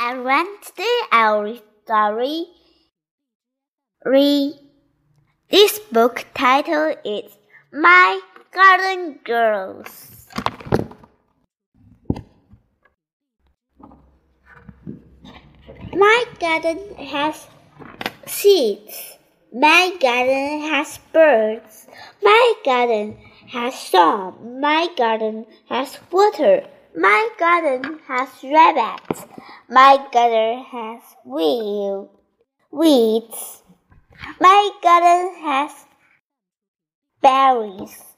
and today I will read this book. Title is My Garden Girls. My garden has seeds. My garden has birds. My garden has sun. My garden has water. My garden has rabbits. My garden has weeds. My garden has berries.